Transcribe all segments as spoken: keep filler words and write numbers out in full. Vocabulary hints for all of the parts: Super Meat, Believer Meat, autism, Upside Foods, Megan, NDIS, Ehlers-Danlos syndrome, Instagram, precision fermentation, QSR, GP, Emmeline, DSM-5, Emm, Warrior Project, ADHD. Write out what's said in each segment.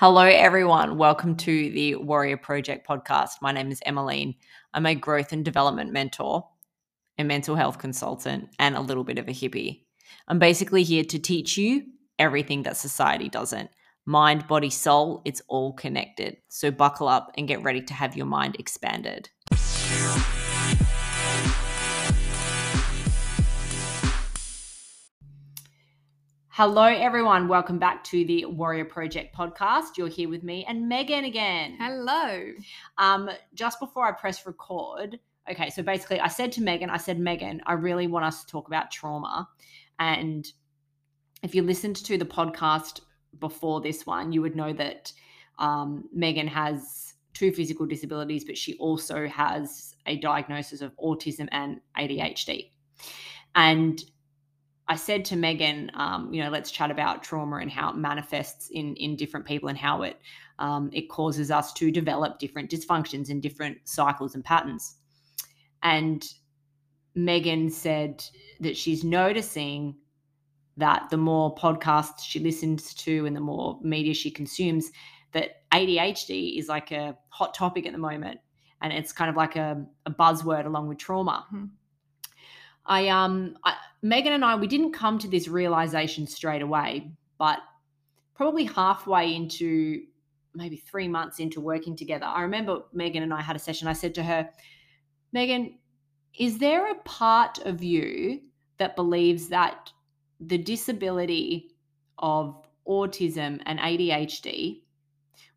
Hello, everyone. Welcome to the Warrior Project podcast. My name is Emmeline. I'm a growth and development mentor, a mental health consultant, and a little bit of a hippie. I'm basically here to teach you everything that society doesn't. Mind, body, soul, it's all connected. So buckle up and get ready to have your mind expanded. Hello, everyone. Welcome back to the Warrior Project podcast. You're here with me and Megan again. Hello. Um, just before I press record, okay, so basically I said to Megan, I said, Megan, I really want us to talk about trauma. And if you listened to the podcast before this one, you would know that um, Megan has two physical disabilities, but she also has a diagnosis of autism and A D H D. And I said to Megan, um, you know, let's chat about trauma and how it manifests in in different people and how it um, it causes us to develop different dysfunctions and different cycles and patterns. And Megan said that she's noticing that the more podcasts she listens to and the more media she consumes, that A D H D is like a hot topic at the moment, and it's kind of like a, a buzzword along with trauma. Mm-hmm. I um I, Megan and I, we didn't come to this realization straight away, but probably halfway into, maybe three months into working together, I remember Megan and I had a session. I said to her, Megan, is there a part of you that believes that the disability of autism and A D H D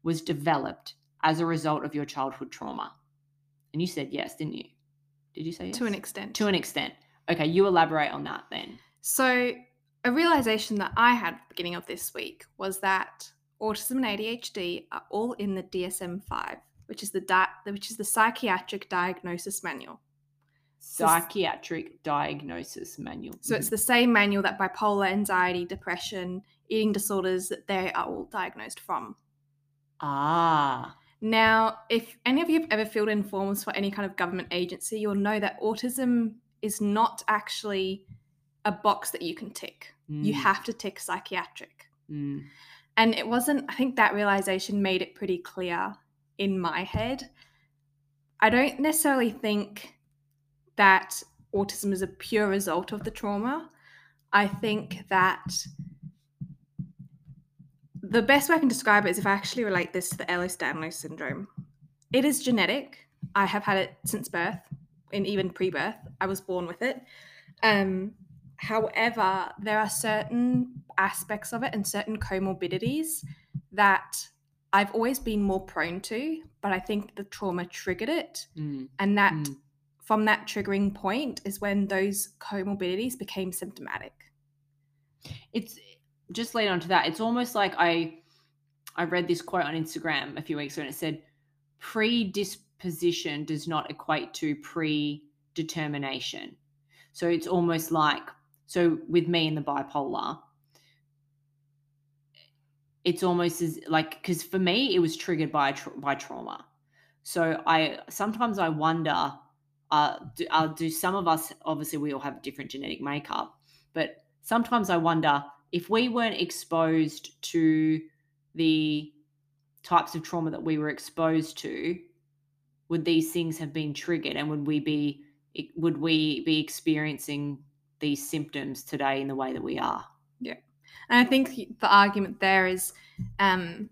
was developed as a result of your childhood trauma? And you said yes, didn't you? Did you say yes? To an extent. To an extent. Okay, you elaborate on that then. So a realization that I had at the beginning of this week was that autism and A D H D are all in the D S M five, which is the di- which is the Psychiatric Diagnosis Manual. Psychiatric Diagnosis Manual. So it's the same manual that bipolar, anxiety, depression, eating disorders, that they are all diagnosed from. Ah. Now, if any of you have ever filled in forms for any kind of government agency, you'll know that autism is not actually a box that you can tick. Mm. You have to tick psychiatric. Mm. And it wasn't, I think that realization made it pretty clear in my head. I don't necessarily think that autism is a pure result of the trauma. I think that the best way I can describe it is if I actually relate this to the Ehlers-Danlos syndrome. It is genetic. I have had it since birth. And even pre-birth, I was born with it. Um, however, there are certain aspects of it and certain comorbidities that I've always been more prone to, but I think the trauma triggered it. Mm. And that mm. from that triggering point is when those comorbidities became symptomatic. It's just lead on to that. It's almost like I, I read this quote on Instagram a few weeks ago and it said, predisposition does not equate to predetermination. So it's almost like, so with me in the bipolar, it's almost as like, because for me, it was triggered by, by trauma. So I, sometimes I wonder, uh, do, uh, do some of us, obviously we all have different genetic makeup, but sometimes I wonder if we weren't exposed to the types of trauma that we were exposed to, would these things have been triggered, and would we be would we be experiencing these symptoms today in the way that we are? Yeah, and I think the argument there is um,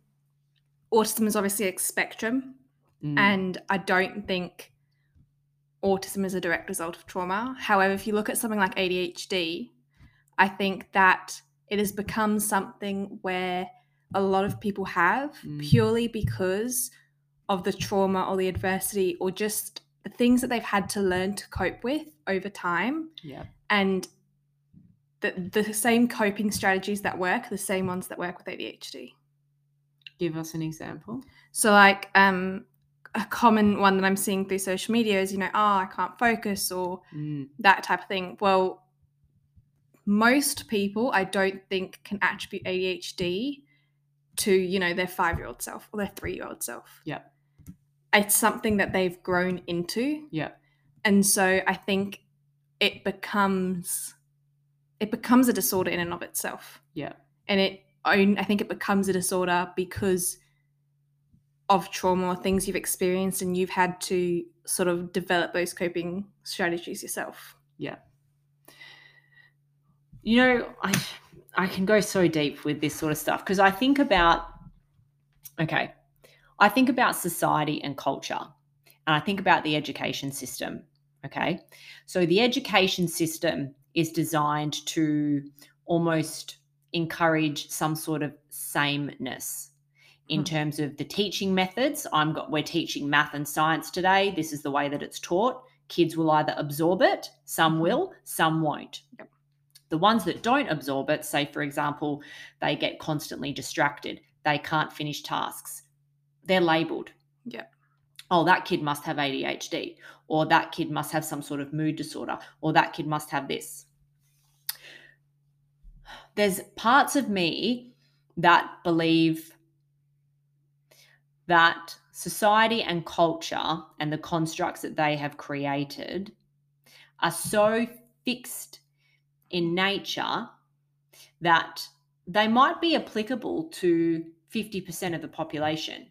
autism is obviously a spectrum, mm. and I don't think autism is a direct result of trauma. However, if you look at something like A D H D, I think that it has become something where a lot of people have mm. purely because of the trauma or the adversity or just the things that they've had to learn to cope with over time. Yeah. And the, the same coping strategies that work, the same ones that work with A D H D. Give us an example. So like um, a common one that I'm seeing through social media is, you know, ah, oh, I can't focus or mm. that type of thing. Well, most people I don't think can attribute A D H D to, you know, their five-year-old self or their three-year-old self. Yeah. It's something that they've grown into. Yeah. And so I think it becomes it becomes a disorder in and of itself. Yeah. And it own, I think it becomes a disorder because of trauma or things you've experienced, and you've had to sort of develop those coping strategies yourself. Yeah. You know, I I can go so deep with this sort of stuff because I think about, okay, I think about society and culture, and I think about the education system, okay? So the education system is designed to almost encourage some sort of sameness in terms of the teaching methods. I'm got we're teaching math and science today. This is the way that it's taught. Kids will either absorb it, some will, some won't. Yep. The ones that don't absorb it, say, for example, they get constantly distracted. They can't finish tasks. They're labelled. Yeah. Oh, that kid must have A D H D, or that kid must have some sort of mood disorder, or that kid must have this. There's parts of me that believe that society and culture and the constructs that they have created are so fixed in nature that they might be applicable to fifty percent of the population.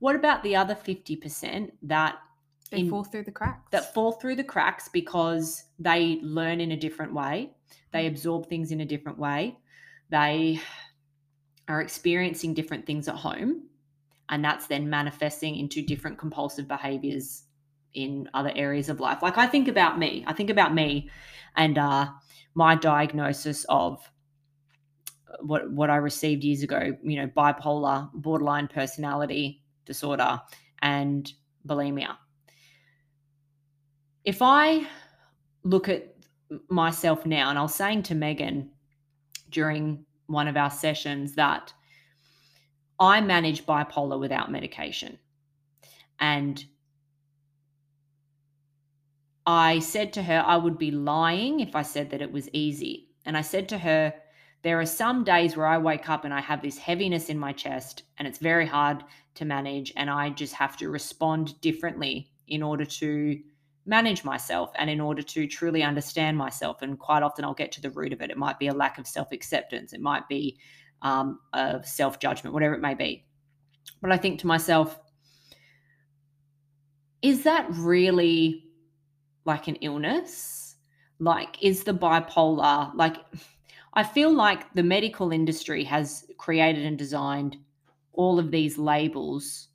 What about the other fifty percent that they in, fall through the cracks? That fall through the cracks because they learn in a different way, they absorb things in a different way, they are experiencing different things at home, and that's then manifesting into different compulsive behaviours in other areas of life. Like I think about me, I think about me and uh, my diagnosis of what what I received years ago, you know, bipolar, borderline personality disorder and bulimia. If I look at myself now, and I was saying to Megan during one of our sessions that I manage bipolar without medication. And I said to her, I would be lying if I said that it was easy. And I said to her, there are some days where I wake up and I have this heaviness in my chest and it's very hard to manage, and I just have to respond differently in order to manage myself and in order to truly understand myself. And quite often I'll get to the root of it. It might be a lack of self-acceptance. It might be um, a self-judgment, whatever it may be. But I think to myself, is that really like an illness? Like, is the bipolar, like... I feel like the medical industry has created and designed all of these labels,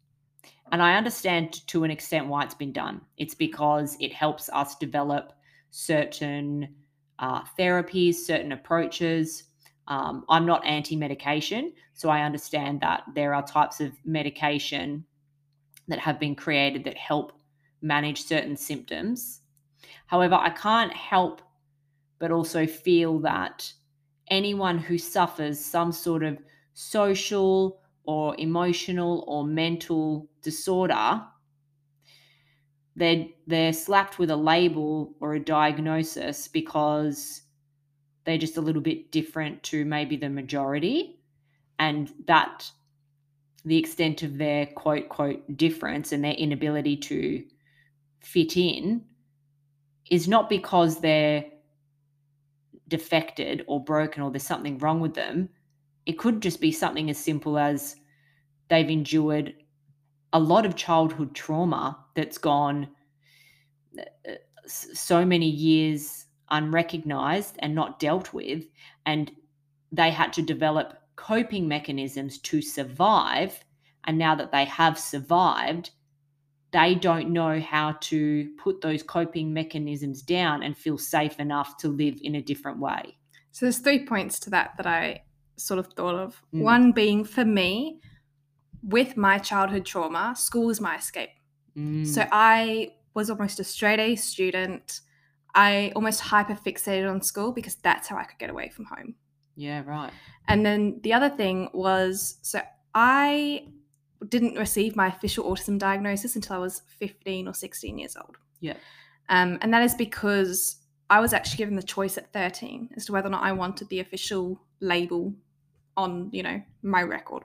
and I understand to an extent why it's been done. It's because it helps us develop certain uh, therapies, certain approaches. Um, I'm not anti-medication, so I understand that there are types of medication that have been created that help manage certain symptoms. However, I can't help but also feel that anyone who suffers some sort of social or emotional or mental disorder, they're, they're slapped with a label or a diagnosis because they're just a little bit different to maybe the majority, and that the extent of their quote, quote, difference and their inability to fit in is not because they're defected or broken or there's something wrong with them. It could just be something as simple as they've endured a lot of childhood trauma that's gone so many years unrecognized and not dealt with, and they had to develop coping mechanisms to survive, and now that they have survived, they don't know how to put those coping mechanisms down and feel safe enough to live in a different way. So there's three points to that that I sort of thought of. Mm. One being, for me, with my childhood trauma, school was my escape. Mm. So I was almost a straight A student. I almost hyper-fixated on school because that's how I could get away from home. Yeah, right. And then the other thing was, so I... didn't receive my official autism diagnosis until I was fifteen or sixteen years old. Yeah. Um, and that is because I was actually given the choice at thirteen as to whether or not I wanted the official label on, you know, my record.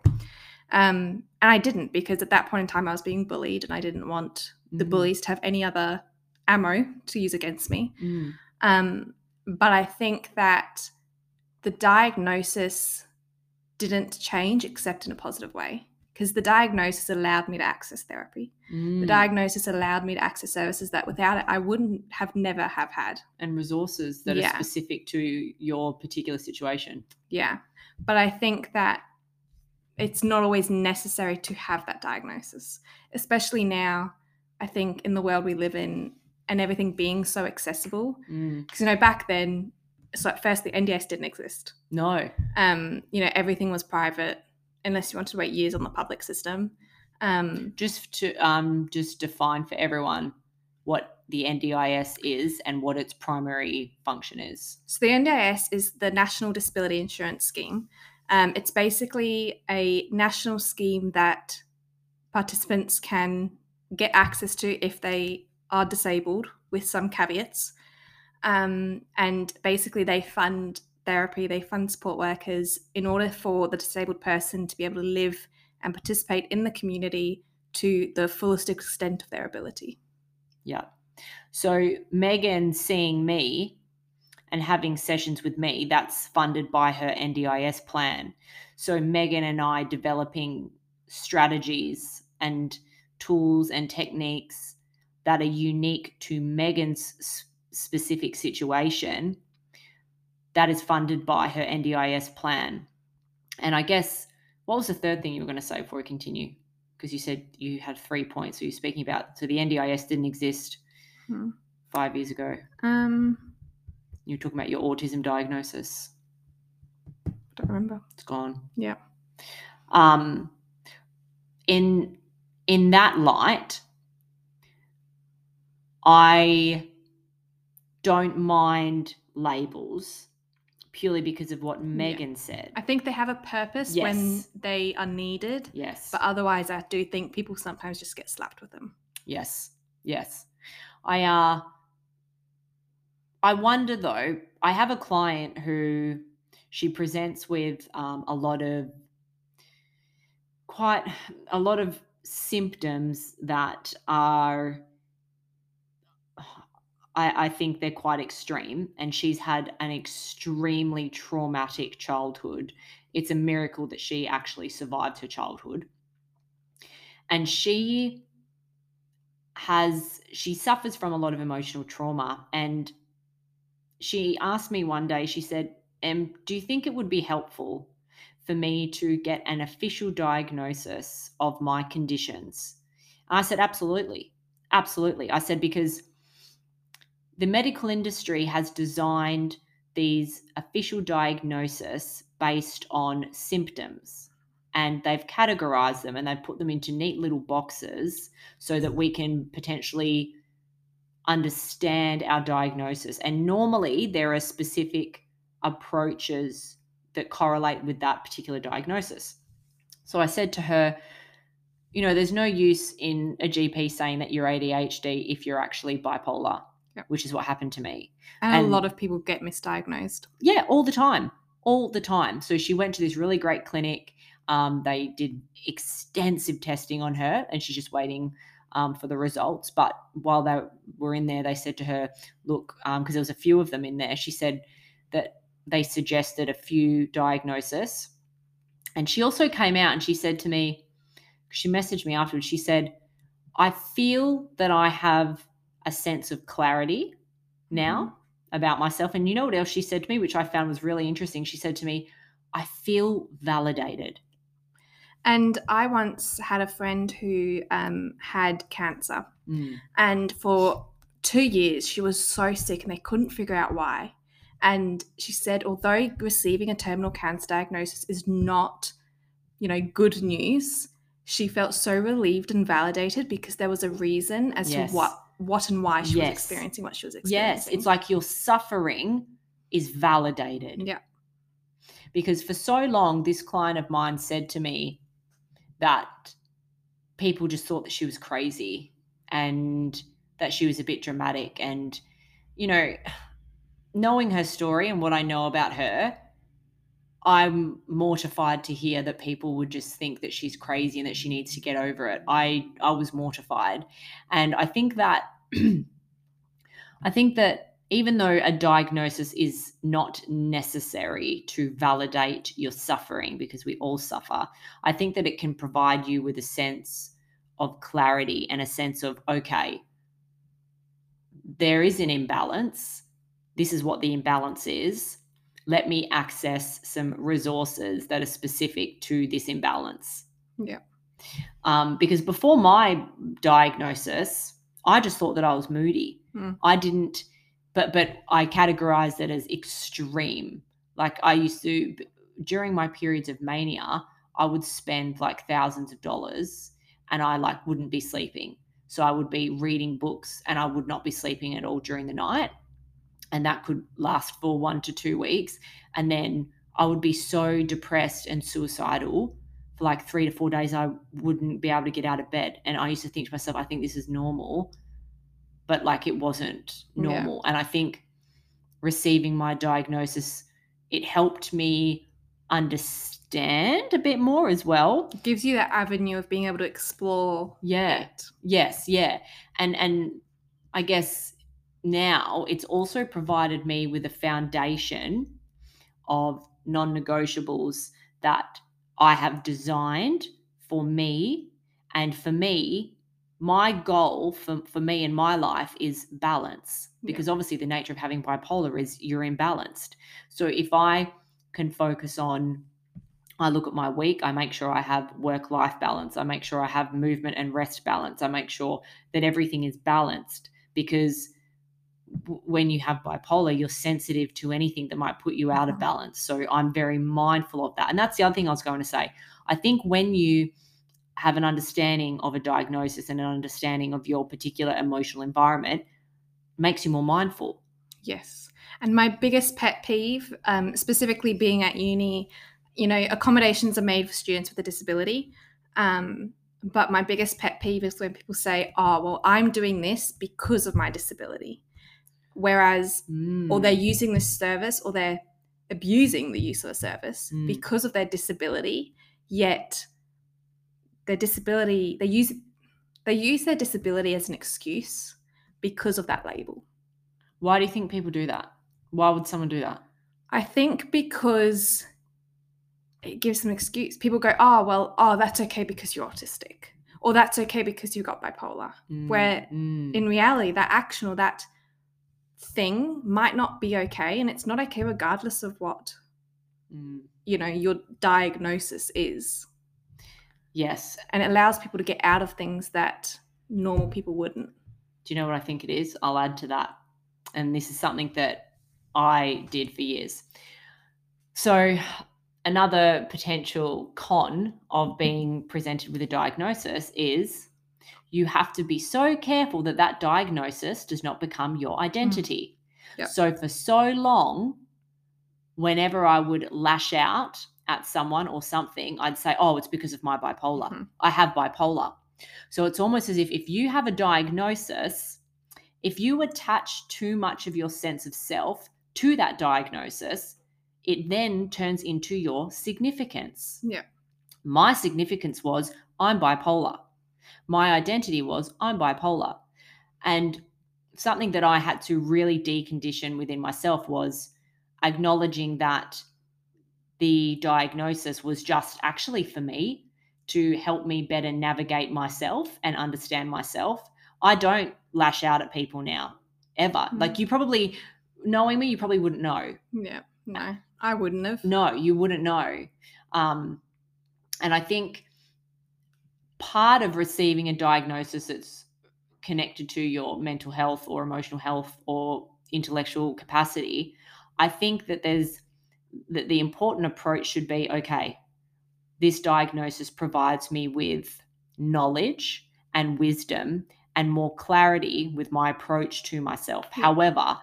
Um, and I didn't, because at that point in time I was being bullied and I didn't want mm. the bullies to have any other ammo to use against me. Mm. Um, but I think that the diagnosis didn't change except in a positive way, because the diagnosis allowed me to access therapy. Mm. The diagnosis allowed me to access services that without it I wouldn't have never have had. And resources that yeah. are specific to your particular situation. Yeah. But I think that it's not always necessary to have that diagnosis, especially now, I think, in the world we live in and everything being so accessible. Mm. 'Cause, you know, back then, so at first the N D I S didn't exist. No. Um, you know, everything was private unless you wanted to wait years on the public system. Um, just to um, just define for everyone what the N D I S is and what its primary function is. So the N D I S is the National Disability Insurance Scheme. Um, it's basically a national scheme that participants can get access to if they are disabled, with some caveats. Um, and basically they fund therapy, they fund support workers in order for the disabled person to be able to live and participate in the community to the fullest extent of their ability. Yeah. So Megan seeing me and having sessions with me, that's funded by her N D I S plan. So Megan and I developing strategies and tools and techniques that are unique to Megan's specific situation that is funded by her N D I S plan. And I guess, what was the third thing you were going to say before we continue? Because you said you had three points. So you're speaking about, so the N D I S didn't exist hmm. five years ago. Um, you were talking about your autism diagnosis. I don't remember. It's gone. Yeah. Um, in, in that light, I don't mind labels purely because of what Megan yeah. said. I think they have a purpose yes. when they are needed. Yes. But otherwise, I do think people sometimes just get slapped with them. Yes. Yes. I uh, I wonder, though, I have a client who she presents with um, a lot of quite a lot of symptoms that are... I, I think they're quite extreme, and she's had an extremely traumatic childhood. It's a miracle that she actually survived her childhood. And she has, she suffers from a lot of emotional trauma. And she asked me one day, she said, Em, do you think it would be helpful for me to get an official diagnosis of my conditions? And I said, absolutely, absolutely. I said, because the medical industry has designed these official diagnoses based on symptoms, and they've categorized them and they've put them into neat little boxes so that we can potentially understand our diagnosis. And normally there are specific approaches that correlate with that particular diagnosis. So I said to her, you know, there's no use in a G P saying that you're A D H D if you're actually bipolar. Yep. Which is what happened to me. And, and a lot of people get misdiagnosed. Yeah, all the time, all the time. So she went to this really great clinic. Um, they did extensive testing on her, and she's just waiting um, for the results. But while they were in there, they said to her, look, because um, there was a few of them in there, she said that they suggested a few diagnoses. And she also came out and she said to me, she messaged me afterwards, she said, I feel that I have a sense of clarity now about myself. And you know what else she said to me, which I found was really interesting? She said to me, I feel validated. And I once had a friend who um, had cancer. Mm. And for two years, she was so sick and they couldn't figure out why. And she said, although receiving a terminal cancer diagnosis is not, you know, good news, she felt so relieved and validated because there was a reason as yes. to what what and why she yes. was experiencing what she was experiencing. Yes, it's like your suffering is validated. Yeah. Because for so long, this client of mine said to me that people just thought that she was crazy and that she was a bit dramatic. And, you know, knowing her story and what I know about her, I'm mortified to hear that people would just think that she's crazy and that she needs to get over it. I, I was mortified. And I think that, I think that even though a diagnosis is not necessary to validate your suffering, because we all suffer, I think that it can provide you with a sense of clarity and a sense of, okay, there is an imbalance. This is what the imbalance is. Let me access some resources that are specific to this imbalance. Yeah. Um, because before my diagnosis, I just thought that I was moody. Mm. I didn't. But but I categorized it as extreme. Like I used to, during my periods of mania, I would spend like thousands of dollars and I like wouldn't be sleeping. So I would be reading books and I would not be sleeping at all during the night. And that could last for one to two weeks. And then I would be so depressed and suicidal for like three to four days. I wouldn't be able to get out of bed. And I used to think to myself, I think this is normal. But like it wasn't normal. Yeah. And I think receiving my diagnosis, it helped me understand a bit more as well. It gives you that avenue of being able to explore. Yeah. It. Yes. Yeah. And, and I guess now it's also provided me with a foundation of non-negotiables that I have designed for me. And for me, my goal for, for me in my life is balance, because yeah. obviously the nature of having bipolar is you're imbalanced. So if I can focus on, I look at my week, I make sure I have work-life balance. I make sure I have movement and rest balance. I make sure that everything is balanced, because w- when you have bipolar, you're sensitive to anything that might put you out of balance. So I'm very mindful of that. And that's the other thing I was going to say. I think when you have an understanding of a diagnosis and an understanding of your particular emotional environment, makes you more mindful. Yes. And my biggest pet peeve, um, specifically being at uni, you know, accommodations are made for students with a disability. Um, but my biggest pet peeve is when people say, oh, well, I'm doing this because of my disability. Whereas, mm. or they're using this service or they're abusing the use of a service mm. because of their disability, yet their disability, they use they use their disability as an excuse because of that label. Why do you think people do that? Why would someone do that? I think because it gives them an excuse. People go, oh, well, oh, that's okay because you're autistic, or that's okay because you got bipolar, mm, where mm. in reality that action or that thing might not be okay, and it's not okay regardless of what, mm. you know, your diagnosis is. Yes. And it allows people to get out of things that normal people wouldn't. Do you know what I think it is? I'll add to that. And this is something that I did for years. So another potential con of being presented with a diagnosis is you have to be so careful that that diagnosis does not become your identity. Mm. Yep. So for so long, whenever I would lash out at someone or something, I'd say, oh, it's because of my bipolar. Mm-hmm. I have bipolar. So it's almost as if if you have a diagnosis, if you attach too much of your sense of self to that diagnosis, it then turns into your significance. Yeah. My significance was I'm bipolar. My identity was I'm bipolar. And something that I had to really decondition within myself was acknowledging that the diagnosis was just actually for me to help me better navigate myself and understand myself. I don't lash out at people now, ever. Mm. Like you probably, knowing me, you probably wouldn't know. Yeah, no, I wouldn't have. No, you wouldn't know. Um, and I think part of receiving a diagnosis that's connected to your mental health or emotional health or intellectual capacity, I think that there's, that the important approach should be, okay, this diagnosis provides me with knowledge and wisdom and more clarity with my approach to myself. Yeah. However,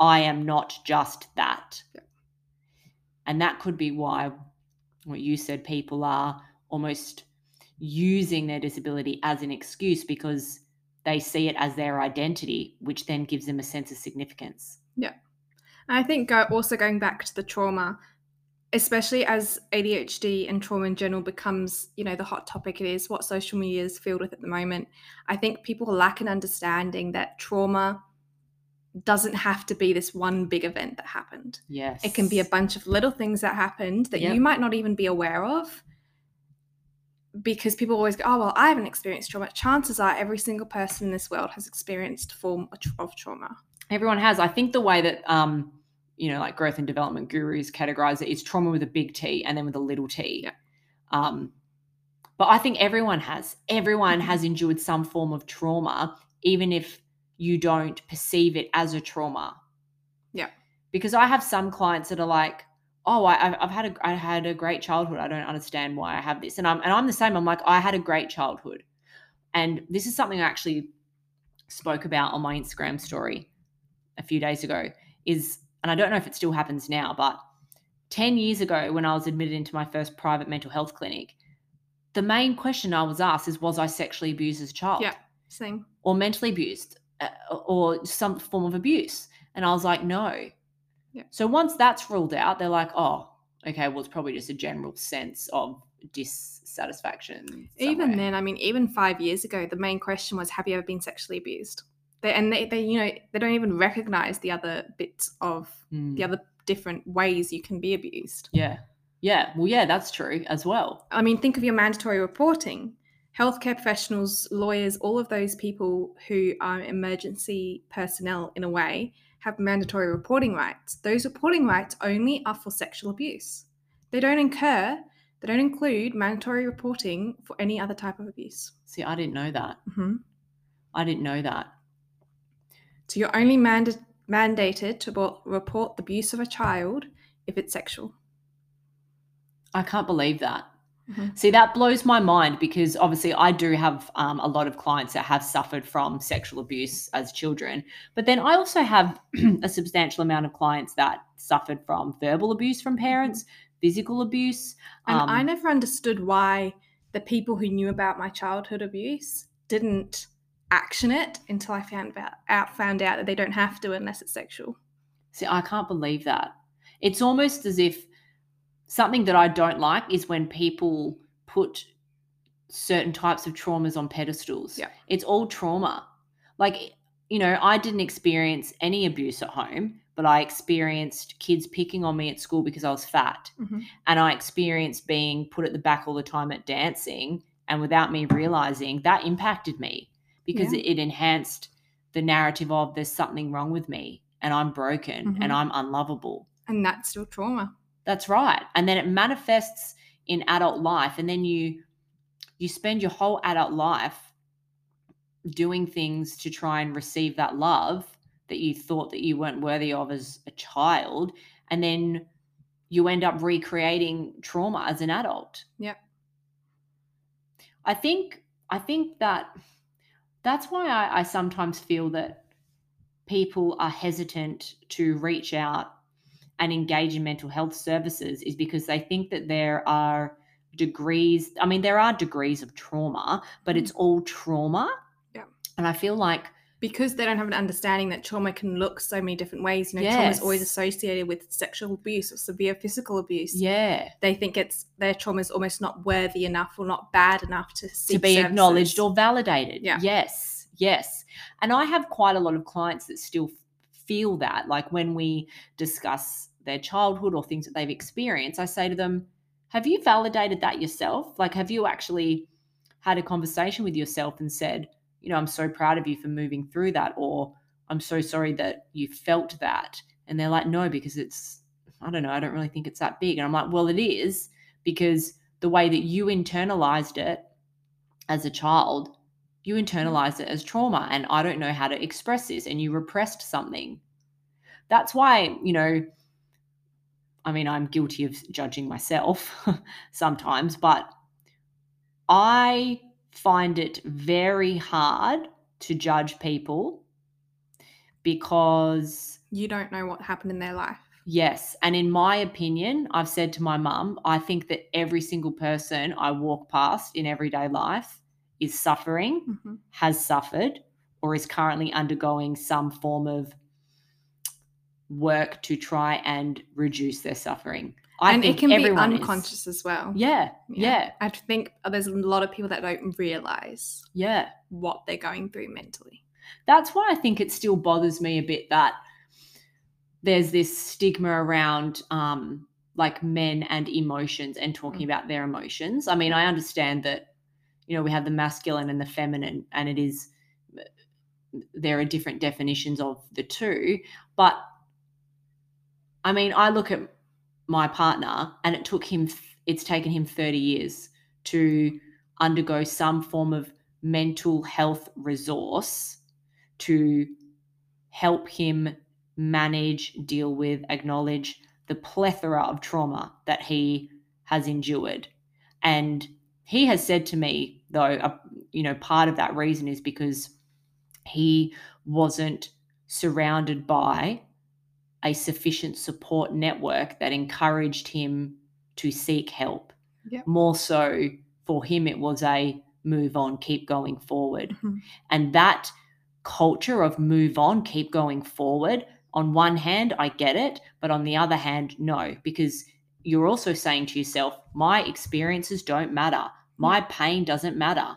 I am not just that. Yeah. And that could be why what you said, people are almost using their disability as an excuse because they see it as their identity, which then gives them a sense of significance. Yeah. I think go, also going back to the trauma, especially as A D H D and trauma in general becomes, you know, the hot topic it is, what social media is filled with at the moment, I think people lack an understanding that trauma doesn't have to be this one big event that happened. Yes. It can be a bunch of little things that happened that yep. you might not even be aware of, because people always go, oh, well, I haven't experienced trauma. Chances are every single person in this world has experienced a form of trauma. Everyone has. I think the way that, um, you know, like growth and development gurus categorize it is trauma with a big T and then with a little t. Yeah. Um, but I think everyone has. Everyone has endured some form of trauma, even if you don't perceive it as a trauma. Yeah. Because I have some clients that are like, oh, I, I've had a, I had a great childhood. I don't understand why I have this. And I'm, and I'm the same. I'm like, I had a great childhood. And this is something I actually spoke about on my Instagram story a few days ago is, and I don't know if it still happens now, but ten years ago when I was admitted into my first private mental health clinic, the main question I was asked is, was I sexually abused as a child? Yeah, same. Or mentally abused uh, or some form of abuse. And I was like, no. Yeah. So once that's ruled out, they're like, oh, okay, well, it's probably just a general sense of dissatisfaction. Even somewhere. Then, I mean, even five years ago, the main question was, have you ever been sexually abused? They, and they, they, you know, they don't even recognize the other bits of mm. the other different ways you can be abused. Yeah. Yeah. Well, yeah, that's true as well. I mean, think of your mandatory reporting. Healthcare professionals, lawyers, all of those people who are emergency personnel in a way have mandatory reporting rights. Those reporting rights only are for sexual abuse. They don't incur, they don't include mandatory reporting for any other type of abuse. See, I didn't know that. Mm-hmm. I didn't know that. So you're only mand- mandated to report the abuse of a child if it's sexual. I can't believe that. Mm-hmm. See, that blows my mind because obviously I do have um, a lot of clients that have suffered from sexual abuse as children. But then I also have a substantial amount of clients that suffered from verbal abuse from parents, physical abuse. And um, I never understood why the people who knew about my childhood abuse didn't action it until I found out, found out that they don't have to unless it's sexual. See, I can't believe that. It's almost as if something that I don't like is when people put certain types of traumas on pedestals. Yeah. It's all trauma. Like, you know, I didn't experience any abuse at home, but I experienced kids picking on me at school because I was fat. Mm-hmm. And I experienced being put at the back all the time at dancing, and without me realizing, that impacted me because yeah. it enhanced the narrative of there's something wrong with me and I'm broken mm-hmm. and I'm unlovable. And that's still trauma. That's right. And then it manifests in adult life, and then you you spend your whole adult life doing things to try and receive that love that you thought that you weren't worthy of as a child, and then you end up recreating trauma as an adult. Yeah. I think I think that that's why I, I sometimes feel that people are hesitant to reach out and engage in mental health services is because they think that there are degrees. I mean, there are degrees of trauma, but it's all trauma. Yeah. And I feel like because they don't have an understanding that trauma can look so many different ways. You know, yes. trauma is always associated with sexual abuse or severe physical abuse. Yeah. They think it's their trauma is almost not worthy enough or not bad enough to seek to be services. Acknowledged or validated. Yeah. Yes. Yes. And I have quite a lot of clients that still feel that, like when we discuss their childhood or things that they've experienced, I say to them, have you validated that yourself? Like, have you actually had a conversation with yourself and said, you know, I'm so proud of you for moving through that, or I'm so sorry that you felt that. And they're like, no, because it's, I don't know, I don't really think it's that big. And I'm like, well, it is, because the way that you internalized it as a child, you internalized it as trauma, and I don't know how to express this, and you repressed something. That's why, you know, I mean, I'm guilty of judging myself sometimes, but I find it very hard to judge people because you don't know what happened in their life. Yes. And in my opinion, I've said to my mum, I think that every single person I walk past in everyday life is suffering, mm-hmm. has suffered, or is currently undergoing some form of work to try and reduce their suffering. I and think it can everyone be unconscious is. As well. Yeah, yeah, yeah. I think there's a lot of people that don't realise yeah. what they're going through mentally. That's why I think it still bothers me a bit that there's this stigma around um, like men and emotions and talking about their emotions. I mean, I understand that, you know, we have the masculine and the feminine, and it is, there are different definitions of the two. But I mean, I look at my partner, and it took him, it's taken him thirty years to undergo some form of mental health resource to help him manage, deal with, acknowledge the plethora of trauma that he has endured. And he has said to me, though, uh, you know, part of that reason is because he wasn't surrounded by a sufficient support network that encouraged him to seek help. Yep. More so for him, it was a move on, keep going forward. Mm-hmm. And that culture of move on, keep going forward, on one hand, I get it, but on the other hand, no, because you're also saying to yourself, my experiences don't matter. My pain doesn't matter.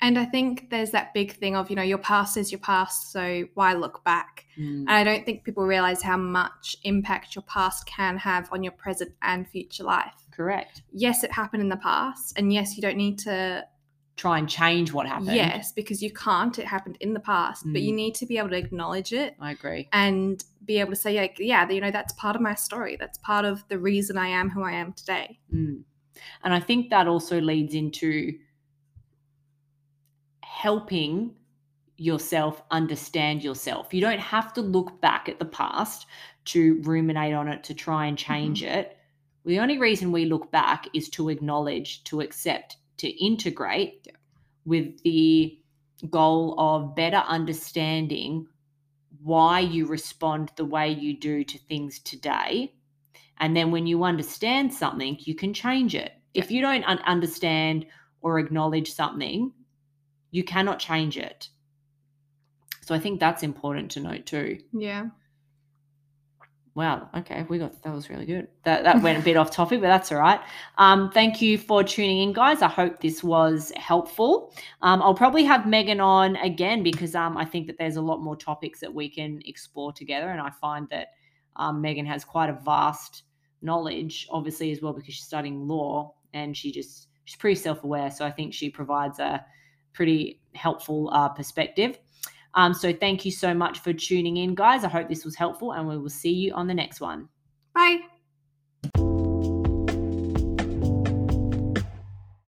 And I think there's that big thing of, you know, your past is your past, so why look back? Mm. And I don't think people realise how much impact your past can have on your present and future life. Correct. Yes, it happened in the past, and yes, you don't need to try and change what happened. Yes, because you can't. It happened in the past, mm. but you need to be able to acknowledge it. I agree. And be able to say, like, yeah, you know, that's part of my story. That's part of the reason I am who I am today. Mm. And I think that also leads into helping yourself understand yourself. You don't have to look back at the past to ruminate on it, to try and change mm-hmm. it. The only reason we look back is to acknowledge, to accept, to integrate yeah. with the goal of better understanding why you respond the way you do to things today. And then when you understand something, you can change it. Yeah. If you don't un- understand or acknowledge something, you cannot change it. So I think that's important to note too. Yeah. Wow. Okay. We got, that was really good. That that went a bit off topic, but that's all right. Um, thank you for tuning in, guys. I hope this was helpful. Um, I'll probably have Megan on again because um, I think that there's a lot more topics that we can explore together. And I find that um, Megan has quite a vast knowledge, obviously, as well, because she's studying law, and she just, she's pretty self-aware. So I think she provides a pretty helpful uh, perspective. Um, so thank you so much for tuning in, guys. I hope this was helpful, and we will see you on the next one. Bye.